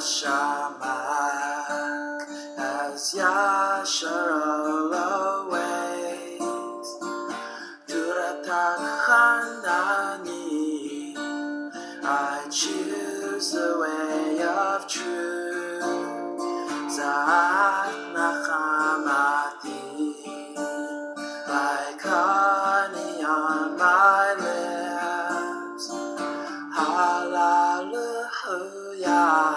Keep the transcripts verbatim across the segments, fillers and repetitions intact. Shamak as Yashar'al always Duratan Hanani. I choose the way of truth. Zat Nachamati, like honey on my lips. HalaluYah.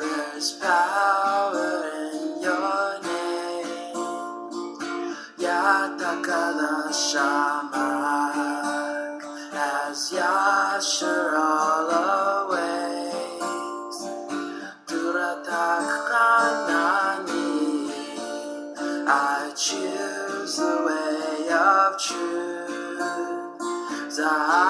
There's power in your name, Yatakada Shamak, as Yashar'al always, Duratak Hanani. I choose the way of truth.